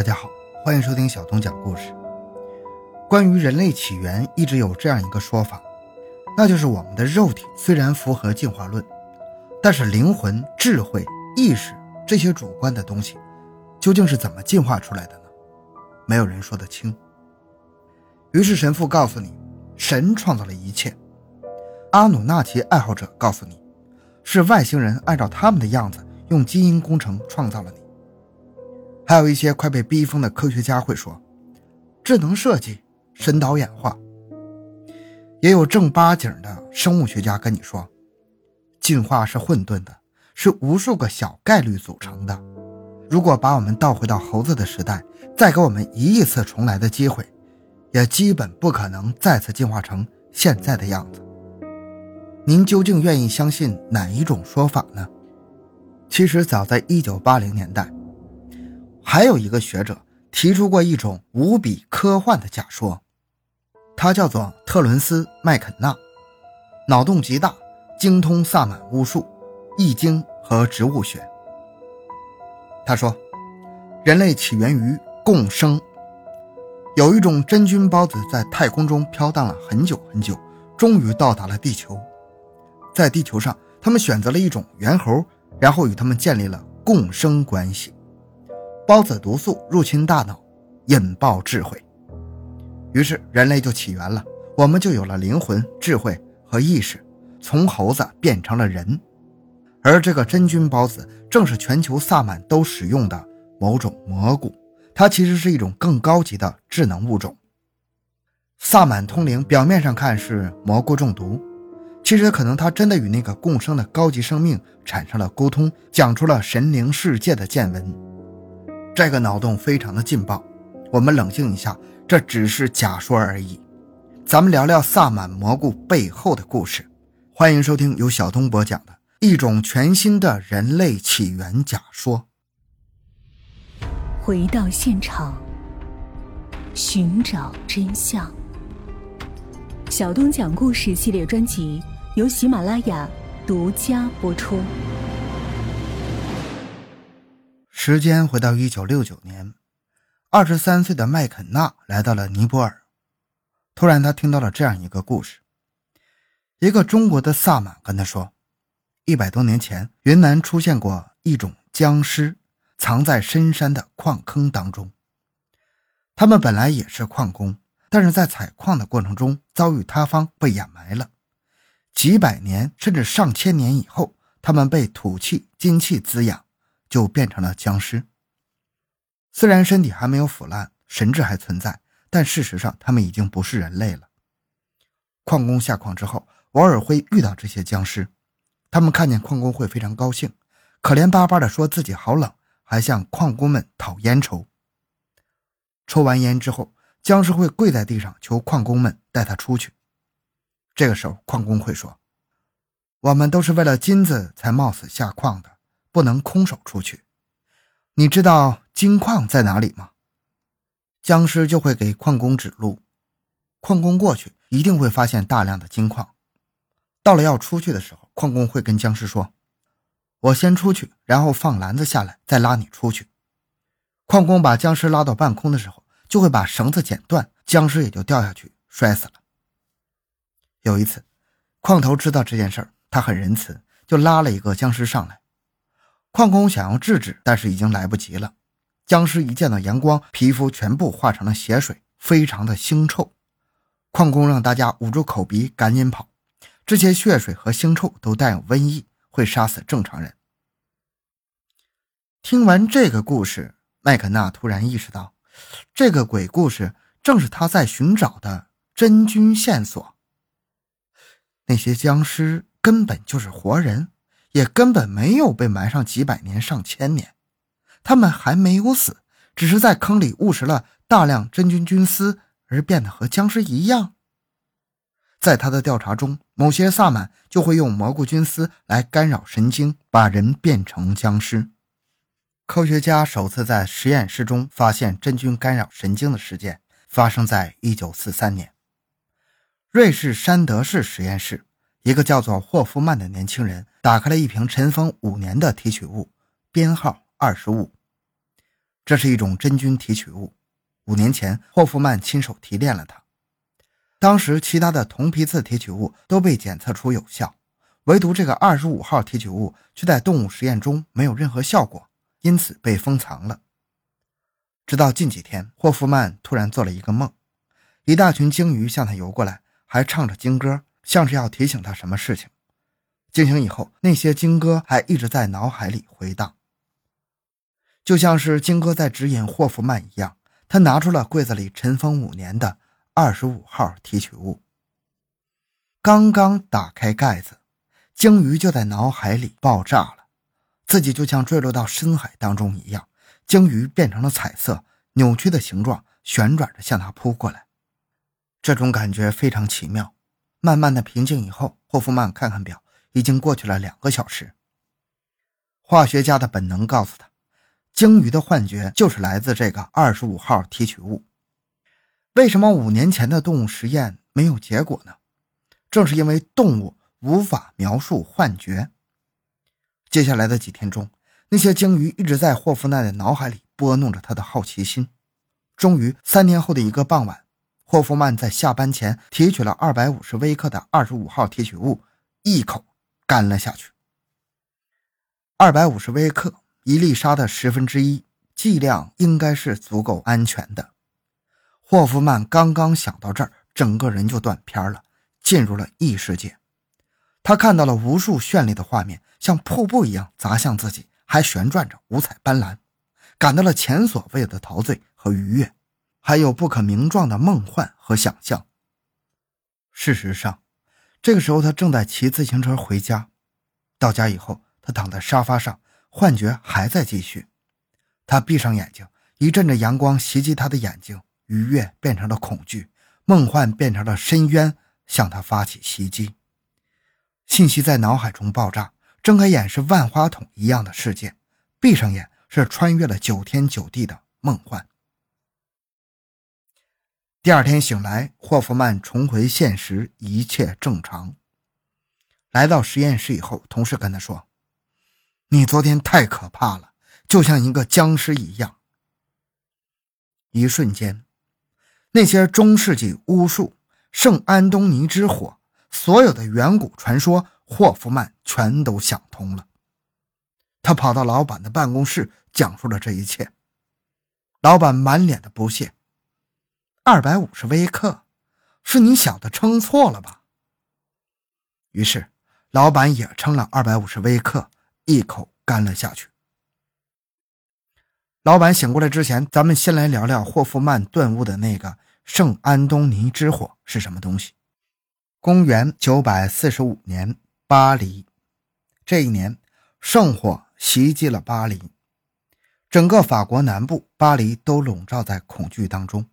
大家好，欢迎收听小东讲故事。关于人类起源，一直有这样一个说法，那就是我们的肉体虽然符合进化论，但是灵魂、智慧、意识这些主观的东西究竟是怎么进化出来的呢？没有人说得清。于是神父告诉你，神创造了一切。阿努纳奇爱好者告诉你，是外星人按照他们的样子用基因工程创造了你。还有一些快被逼疯的科学家会说，智能设计、神导演化。也有正八经的生物学家跟你说，进化是混沌的，是无数个小概率组成的。如果把我们倒回到猴子的时代，再给我们1亿次重来的机会，也基本不可能再次进化成现在的样子。您究竟愿意相信哪一种说法呢？其实早在1980年代，还有一个学者提出过一种无比科幻的假说，他叫做特伦斯·麦肯纳，脑洞极大，精通萨满巫术、易经和植物学。他说，人类起源于共生。有一种真菌孢子在太空中飘荡了很久很久，终于到达了地球。在地球上，他们选择了一种猿猴，然后与他们建立了共生关系。孢子毒素入侵大脑，引爆智慧，于是人类就起源了，我们就有了灵魂、智慧和意识，从猴子变成了人。而这个真菌孢子正是全球萨满都使用的某种蘑菇，它其实是一种更高级的智能物种。萨满通灵表面上看是蘑菇中毒，其实可能他真的与那个共生的高级生命产生了沟通，讲出了神灵世界的见闻。这个脑洞非常的劲爆，我们冷静一下，这只是假说而已。咱们聊聊萨满蘑菇背后的故事。欢迎收听由小东播讲的一种全新的人类起源假说。回到现场，寻找真相。小东讲故事系列专辑由喜马拉雅独家播出。时间回到1969年，23岁的麦肯纳来到了尼泊尔。突然他听到了这样一个故事。一个中国的萨满跟他说，100多年前，云南出现过一种僵尸，藏在深山的矿坑当中。他们本来也是矿工，但是在采矿的过程中遭遇塌方被掩埋了。几百年甚至上千年以后，他们被土气、金气滋养，就变成了僵尸。虽然身体还没有腐烂，神智还存在，但事实上他们已经不是人类了。矿工下矿之后，偶尔会遇到这些僵尸，他们看见矿工会非常高兴，可怜巴巴地说自己好冷，还向矿工们讨烟抽。抽完烟之后，僵尸会跪在地上求矿工们带他出去。这个时候矿工会说，我们都是为了金子才冒死下矿的，不能空手出去。你知道金矿在哪里吗？僵尸就会给矿工指路，矿工过去一定会发现大量的金矿。到了要出去的时候，矿工会跟僵尸说，我先出去，然后放篮子下来，再拉你出去。矿工把僵尸拉到半空的时候，就会把绳子剪断，僵尸也就掉下去摔死了。有一次矿头知道这件事儿，他很仁慈，就拉了一个僵尸上来。矿工想要制止，但是已经来不及了。僵尸一见到阳光，皮肤全部化成了血水，非常的腥臭。矿工让大家捂住口鼻赶紧跑，这些血水和腥臭都带有瘟疫，会杀死正常人。听完这个故事，麦肯纳突然意识到，这个鬼故事正是他在寻找的真菌线索。那些僵尸根本就是活人，也根本没有被埋上几百年上千年，他们还没有死，只是在坑里误食了大量真菌菌丝而变得和僵尸一样。在他的调查中，某些萨满就会用蘑菇菌丝来干扰神经，把人变成僵尸。科学家首次在实验室中发现真菌干扰神经的事件发生在1943年。瑞士山德市实验室，一个叫做霍夫曼的年轻人打开了一瓶尘封5年的提取物，编号25。这是一种真菌提取物，5年前霍夫曼亲手提炼了它。当时其他的铜皮刺提取物都被检测出有效，唯独这个25号提取物却在动物实验中没有任何效果，因此被封藏了。直到近几天，霍夫曼突然做了一个梦，一大群鲸鱼向他游过来，还唱着鲸歌，像是要提醒他什么事情。惊醒以后，那些鲸歌还一直在脑海里回荡，就像是鲸歌在指引霍夫曼一样，他拿出了柜子里尘封5年的25号提取物。刚刚打开盖子，鲸鱼就在脑海里爆炸了，自己就像坠落到深海当中一样，鲸鱼变成了彩色，扭曲的形状旋转着向他扑过来。这种感觉非常奇妙。慢慢的平静以后，霍夫曼看看表，已经过去了2个小时。化学家的本能告诉他，鲸鱼的幻觉就是来自这个25号提取物。为什么5年前的动物实验没有结果呢？正是因为动物无法描述幻觉。接下来的几天中，那些鲸鱼一直在霍夫曼的脑海里拨弄着他的好奇心。终于3天后的一个傍晚，霍夫曼在下班前提取了250微克的25号提取物，一口干了下去。250微克，一粒沙的1/10，剂量应该是足够安全的。霍夫曼刚刚想到这儿，整个人就断片了，进入了异世界。他看到了无数绚丽的画面，像瀑布一样砸向自己，还旋转着，五彩斑斓，感到了前所未有的陶醉和愉悦，还有不可名状的梦幻和想象。事实上，这个时候他正在骑自行车回家。到家以后，他躺在沙发上，幻觉还在继续。他闭上眼睛，一阵阵阳光袭击他的眼睛，愉悦变成了恐惧，梦幻变成了深渊，向他发起袭击。信息在脑海中爆炸，睁开眼是万花筒一样的世界，闭上眼是穿越了9天9地的梦幻。第二天醒来，霍夫曼重回现实，一切正常。来到实验室以后，同事跟他说，你昨天太可怕了，就像一个僵尸一样。一瞬间，那些中世纪巫术、圣安东尼之火，所有的远古传说，霍夫曼全都想通了。他跑到老板的办公室，讲述了这一切。老板满脸的不屑，250微克，是你小子称错了吧？于是老板也称了250微克，一口干了下去。老板醒过来之前，咱们先来聊聊霍夫曼顿悟的那个圣安东尼之火是什么东西。公元945年，巴黎。这一年，圣火袭击了巴黎，整个法国南部，巴黎都笼罩在恐惧当中。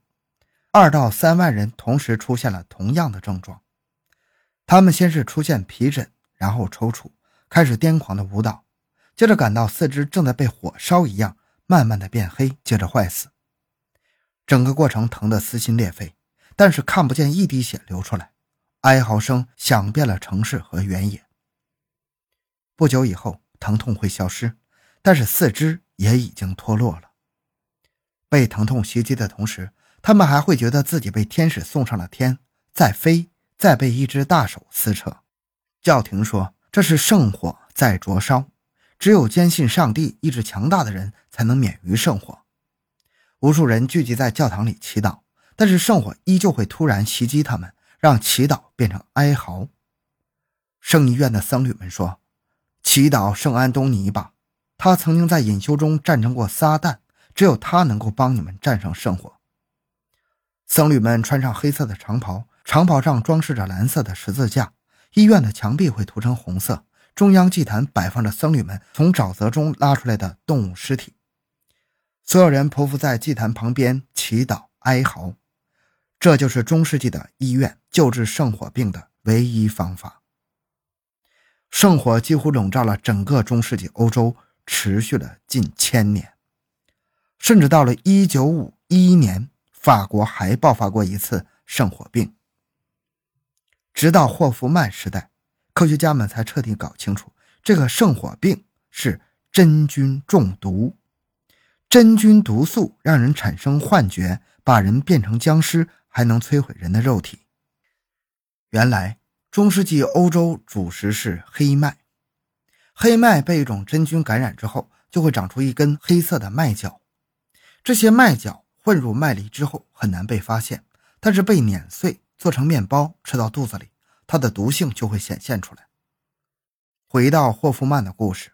2到3万人同时出现了同样的症状，他们先是出现皮疹，然后抽搐，开始癫狂的舞蹈，接着感到四肢正在被火烧一样，慢慢的变黑，接着坏死。整个过程疼得撕心裂肺，但是看不见一滴血流出来。哀嚎声响遍了城市和原野。不久以后，疼痛会消失，但是四肢也已经脱落了。被疼痛袭击的同时，他们还会觉得自己被天使送上了天，在飞，再被一只大手撕扯。教廷说，这是圣火在灼烧，只有坚信上帝意志强大的人才能免于圣火。无数人聚集在教堂里祈祷，但是圣火依旧会突然袭击他们，让祈祷变成哀嚎。圣医院的僧侣们说，祈祷圣安东尼吧，他曾经在隐修中战胜过撒旦，只有他能够帮你们战胜圣火。僧侣们穿上黑色的长袍，长袍上装饰着蓝色的十字架，医院的墙壁会涂成红色，中央祭坛摆放着僧侣们从沼泽中拉出来的动物尸体。所有人匍匐在祭坛旁边祈祷哀嚎。这就是中世纪的医院救治圣火病的唯一方法。圣火几乎笼罩了整个中世纪欧洲，持续了近1000年，甚至到了1951年，法国还爆发过一次圣火病。直到霍夫曼时代，科学家们才彻底搞清楚，这个圣火病是真菌中毒。真菌毒素让人产生幻觉，把人变成僵尸，还能摧毁人的肉体。原来中世纪欧洲主食是黑麦，黑麦被一种真菌感染之后，就会长出一根黑色的麦角。这些麦角混入麦粒之后很难被发现，但是被碾碎做成面包吃到肚子里，它的毒性就会显现出来。回到霍夫曼的故事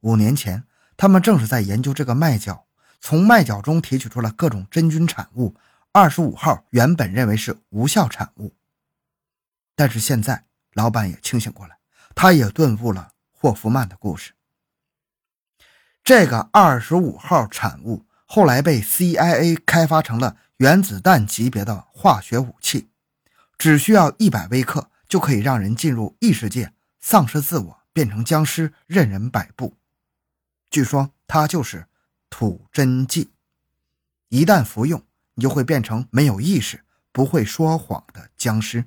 ，5年前他们正是在研究这个麦角，从麦角中提取出了各种真菌产物，25号原本认为是无效产物。但是现在老板也清醒过来，他也顿悟了霍夫曼的故事。这个25号产物后来被 CIA 开发成了原子弹级别的化学武器，只需要100微克就可以让人进入异世界，丧失自我，变成僵尸，任人摆布。据说它就是土真剂，一旦服用你就会变成没有意识、不会说谎的僵尸。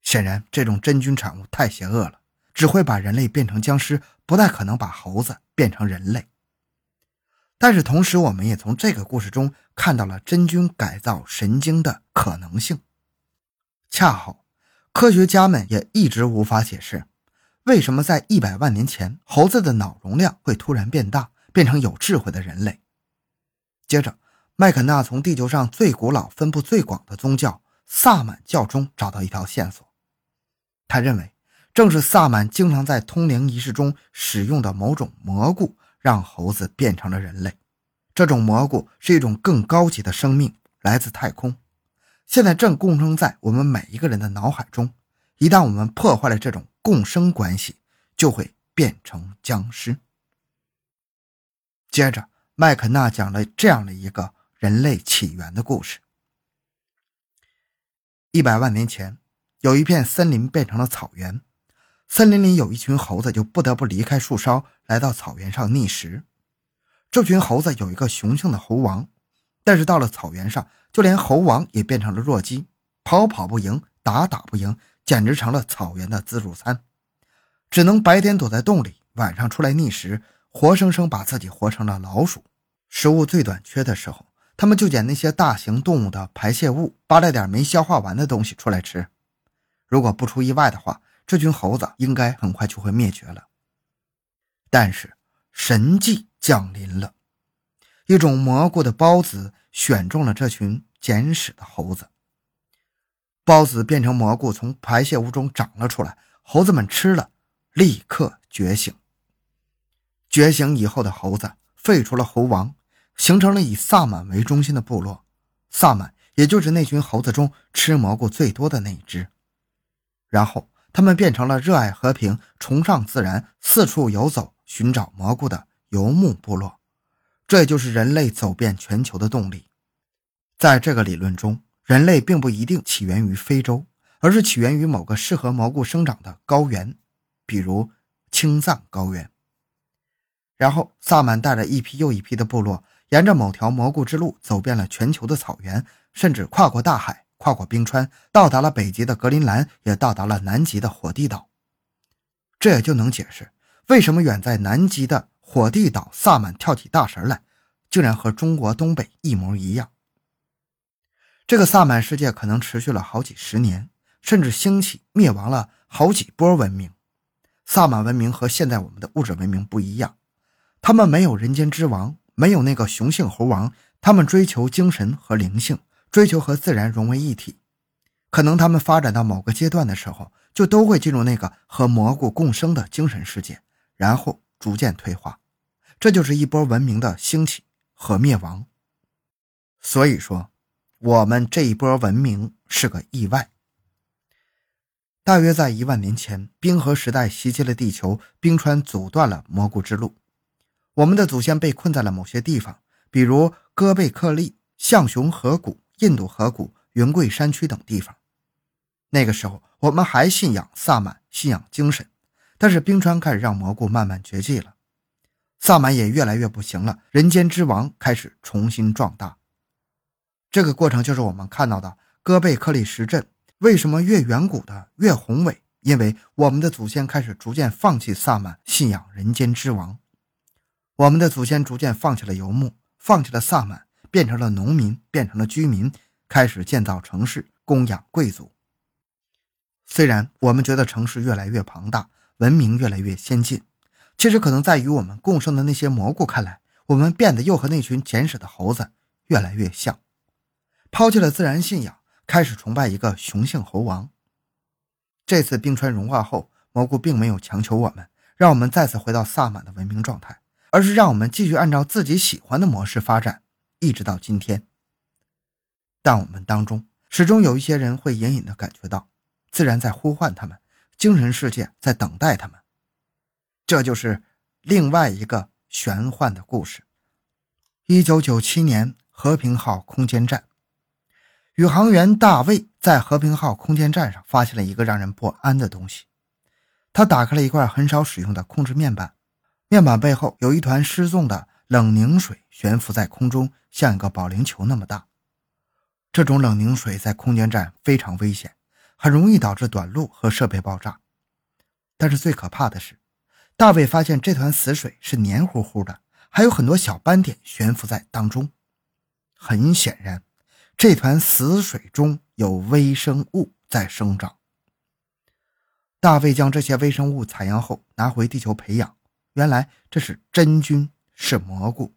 显然这种真菌产物太邪恶了，只会把人类变成僵尸，不太可能把猴子变成人类。但是同时我们也从这个故事中看到了真菌改造神经的可能性。恰好科学家们也一直无法解释为什么在100万年前猴子的脑容量会突然变大，变成有智慧的人类。接着麦肯纳从地球上最古老分布最广的宗教萨满教中找到一条线索，他认为正是萨满经常在通灵仪式中使用的某种蘑菇让猴子变成了人类，这种蘑菇是一种更高级的生命，来自太空，现在正共生在我们每一个人的脑海中，一旦我们破坏了这种共生关系，就会变成僵尸。接着麦肯纳讲了这样的一个人类起源的故事。100万年前有一片森林变成了草原，森林里有一群猴子就不得不离开树梢，来到草原上觅食。这群猴子有一个雄性的猴王，但是到了草原上，就连猴王也变成了弱鸡，跑不赢，打不赢，简直成了草原的自助餐，只能白天躲在洞里，晚上出来觅食，活生生把自己活成了老鼠。食物最短缺的时候，他们就捡那些大型动物的排泄物，扒了点没消化完的东西出来吃。如果不出意外的话，这群猴子应该很快就会灭绝了。但是神迹降临了，一种蘑菇的孢子选中了这群捡屎的猴子，孢子变成蘑菇从排泄物中长了出来，猴子们吃了立刻觉醒。觉醒以后的猴子废除了猴王，形成了以萨满为中心的部落，萨满也就是那群猴子中吃蘑菇最多的那一只。然后他们变成了热爱和平、崇尚自然、四处游走寻找蘑菇的游牧部落，这就是人类走遍全球的动力。在这个理论中，人类并不一定起源于非洲，而是起源于某个适合蘑菇生长的高原，比如青藏高原。然后萨满带着一批又一批的部落，沿着某条蘑菇之路走遍了全球的草原，甚至跨过大海，跨过冰川，到达了北极的格陵兰，也到达了南极的火地岛。这也就能解释为什么远在南极的火地岛萨满跳起大神来，竟然和中国东北一模一样。这个萨满世界可能持续了好几十年，甚至兴起灭亡了好几波文明。萨满文明和现在我们的物质文明不一样，他们没有人间之王，没有那个雄性猴王，他们追求精神和灵性，追求和自然融为一体。可能他们发展到某个阶段的时候，就都会进入那个和蘑菇共生的精神世界，然后逐渐退化。这就是一波文明的兴起和灭亡。所以说我们这一波文明是个意外。大约在1万年前，冰河时代袭击了地球，冰川阻断了蘑菇之路，我们的祖先被困在了某些地方，比如哥贝克利、象雄河谷、印度河谷、云贵山区等地方。那个时候我们还信仰萨满，信仰精神，但是冰川开始让蘑菇慢慢绝迹了，萨满也越来越不行了，人间之王开始重新壮大。这个过程就是我们看到的哥贝克利石阵，为什么越远古的越宏伟，因为我们的祖先开始逐渐放弃萨满，信仰人间之王。我们的祖先逐渐放弃了游牧，放弃了萨满，变成了农民，变成了居民，开始建造城市，供养贵族。虽然我们觉得城市越来越庞大，文明越来越先进，其实可能在于我们共生的那些蘑菇看来，我们变得又和那群捡屎的猴子越来越像，抛弃了自然信仰，开始崇拜一个雄性猴王。这次冰川融化后，蘑菇并没有强求我们，让我们再次回到萨满的文明状态，而是让我们继续按照自己喜欢的模式发展，一直到今天。但我们当中始终有一些人会隐隐地感觉到自然在呼唤他们，精神世界在等待他们。这就是另外一个玄幻的故事。1997年和平号空间站，宇航员大卫在和平号空间站上发现了一个让人不安的东西。他打开了一块很少使用的控制面板，面板背后有一团失踪的冷凝水悬浮在空中，像一个保龄球那么大。这种冷凝水在空间站非常危险，很容易导致短路和设备爆炸。但是最可怕的是，大卫发现这团死水是黏糊糊的，还有很多小斑点悬浮在当中。很显然，这团死水中有微生物在生长。大卫将这些微生物采样后拿回地球培养，原来这是真菌，是蘑菇。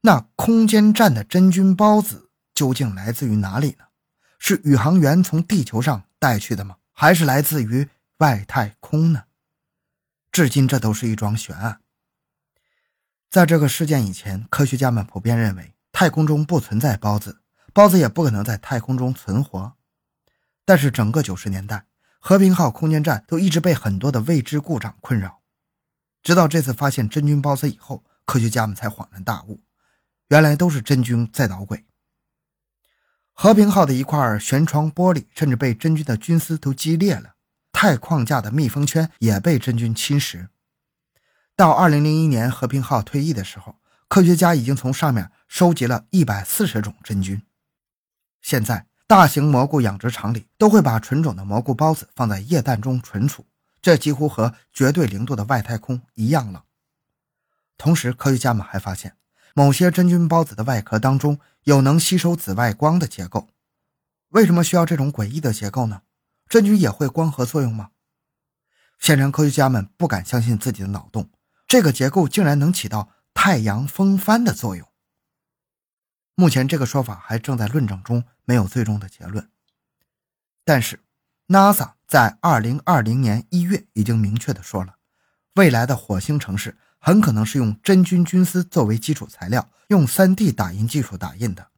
那空间站的真菌孢子究竟来自于哪里呢？是宇航员从地球上带去的吗？还是来自于外太空呢？至今这都是一桩悬案。在这个事件以前，科学家们普遍认为太空中不存在孢子，孢子也不可能在太空中存活。但是整个90年代，和平号空间站都一直被很多的未知故障困扰。直到这次发现真菌孢子以后，科学家们才恍然大悟，原来都是真菌在捣鬼。和平号的一块舷窗玻璃甚至被真菌的菌丝都击裂了，钛框架的密封圈也被真菌侵蚀。到2001年和平号退役的时候，科学家已经从上面收集了140种真菌。现在大型蘑菇养殖场里都会把纯种的蘑菇孢子放在液氮中存储，这几乎和绝对零度的外太空一样冷。同时科学家们还发现，某些真菌孢子的外壳当中有能吸收紫外光的结构。为什么需要这种诡异的结构呢？真菌也会光合作用吗？现场科学家们不敢相信自己的脑洞，这个结构竟然能起到太阳风帆的作用。目前这个说法还正在论证中，没有最终的结论。但是 NASA 在2020年1月已经明确地说了，未来的火星城市很可能是用真菌菌丝作为基础材料，用 3D 打印技术打印的。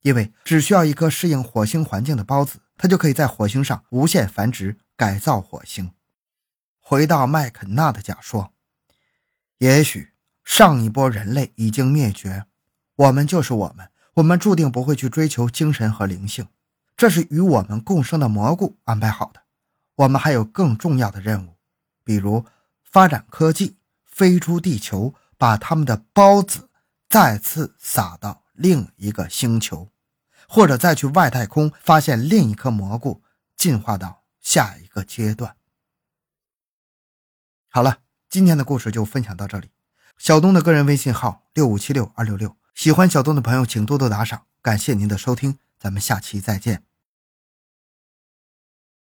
因为只需要一颗适应火星环境的孢子，它就可以在火星上无限繁殖，改造火星。回到麦肯纳的假说，也许上一波人类已经灭绝，我们就是我们，我们注定不会去追求精神和灵性，这是与我们共生的蘑菇安排好的。我们还有更重要的任务，比如发展科技，飞出地球，把他们的孢子再次撒到另一个星球，或者再去外太空发现另一颗蘑菇，进化到下一个阶段。好了，今天的故事就分享到这里。小东的个人微信号6576266，喜欢小东的朋友请多多打赏，感谢您的收听，咱们下期再见。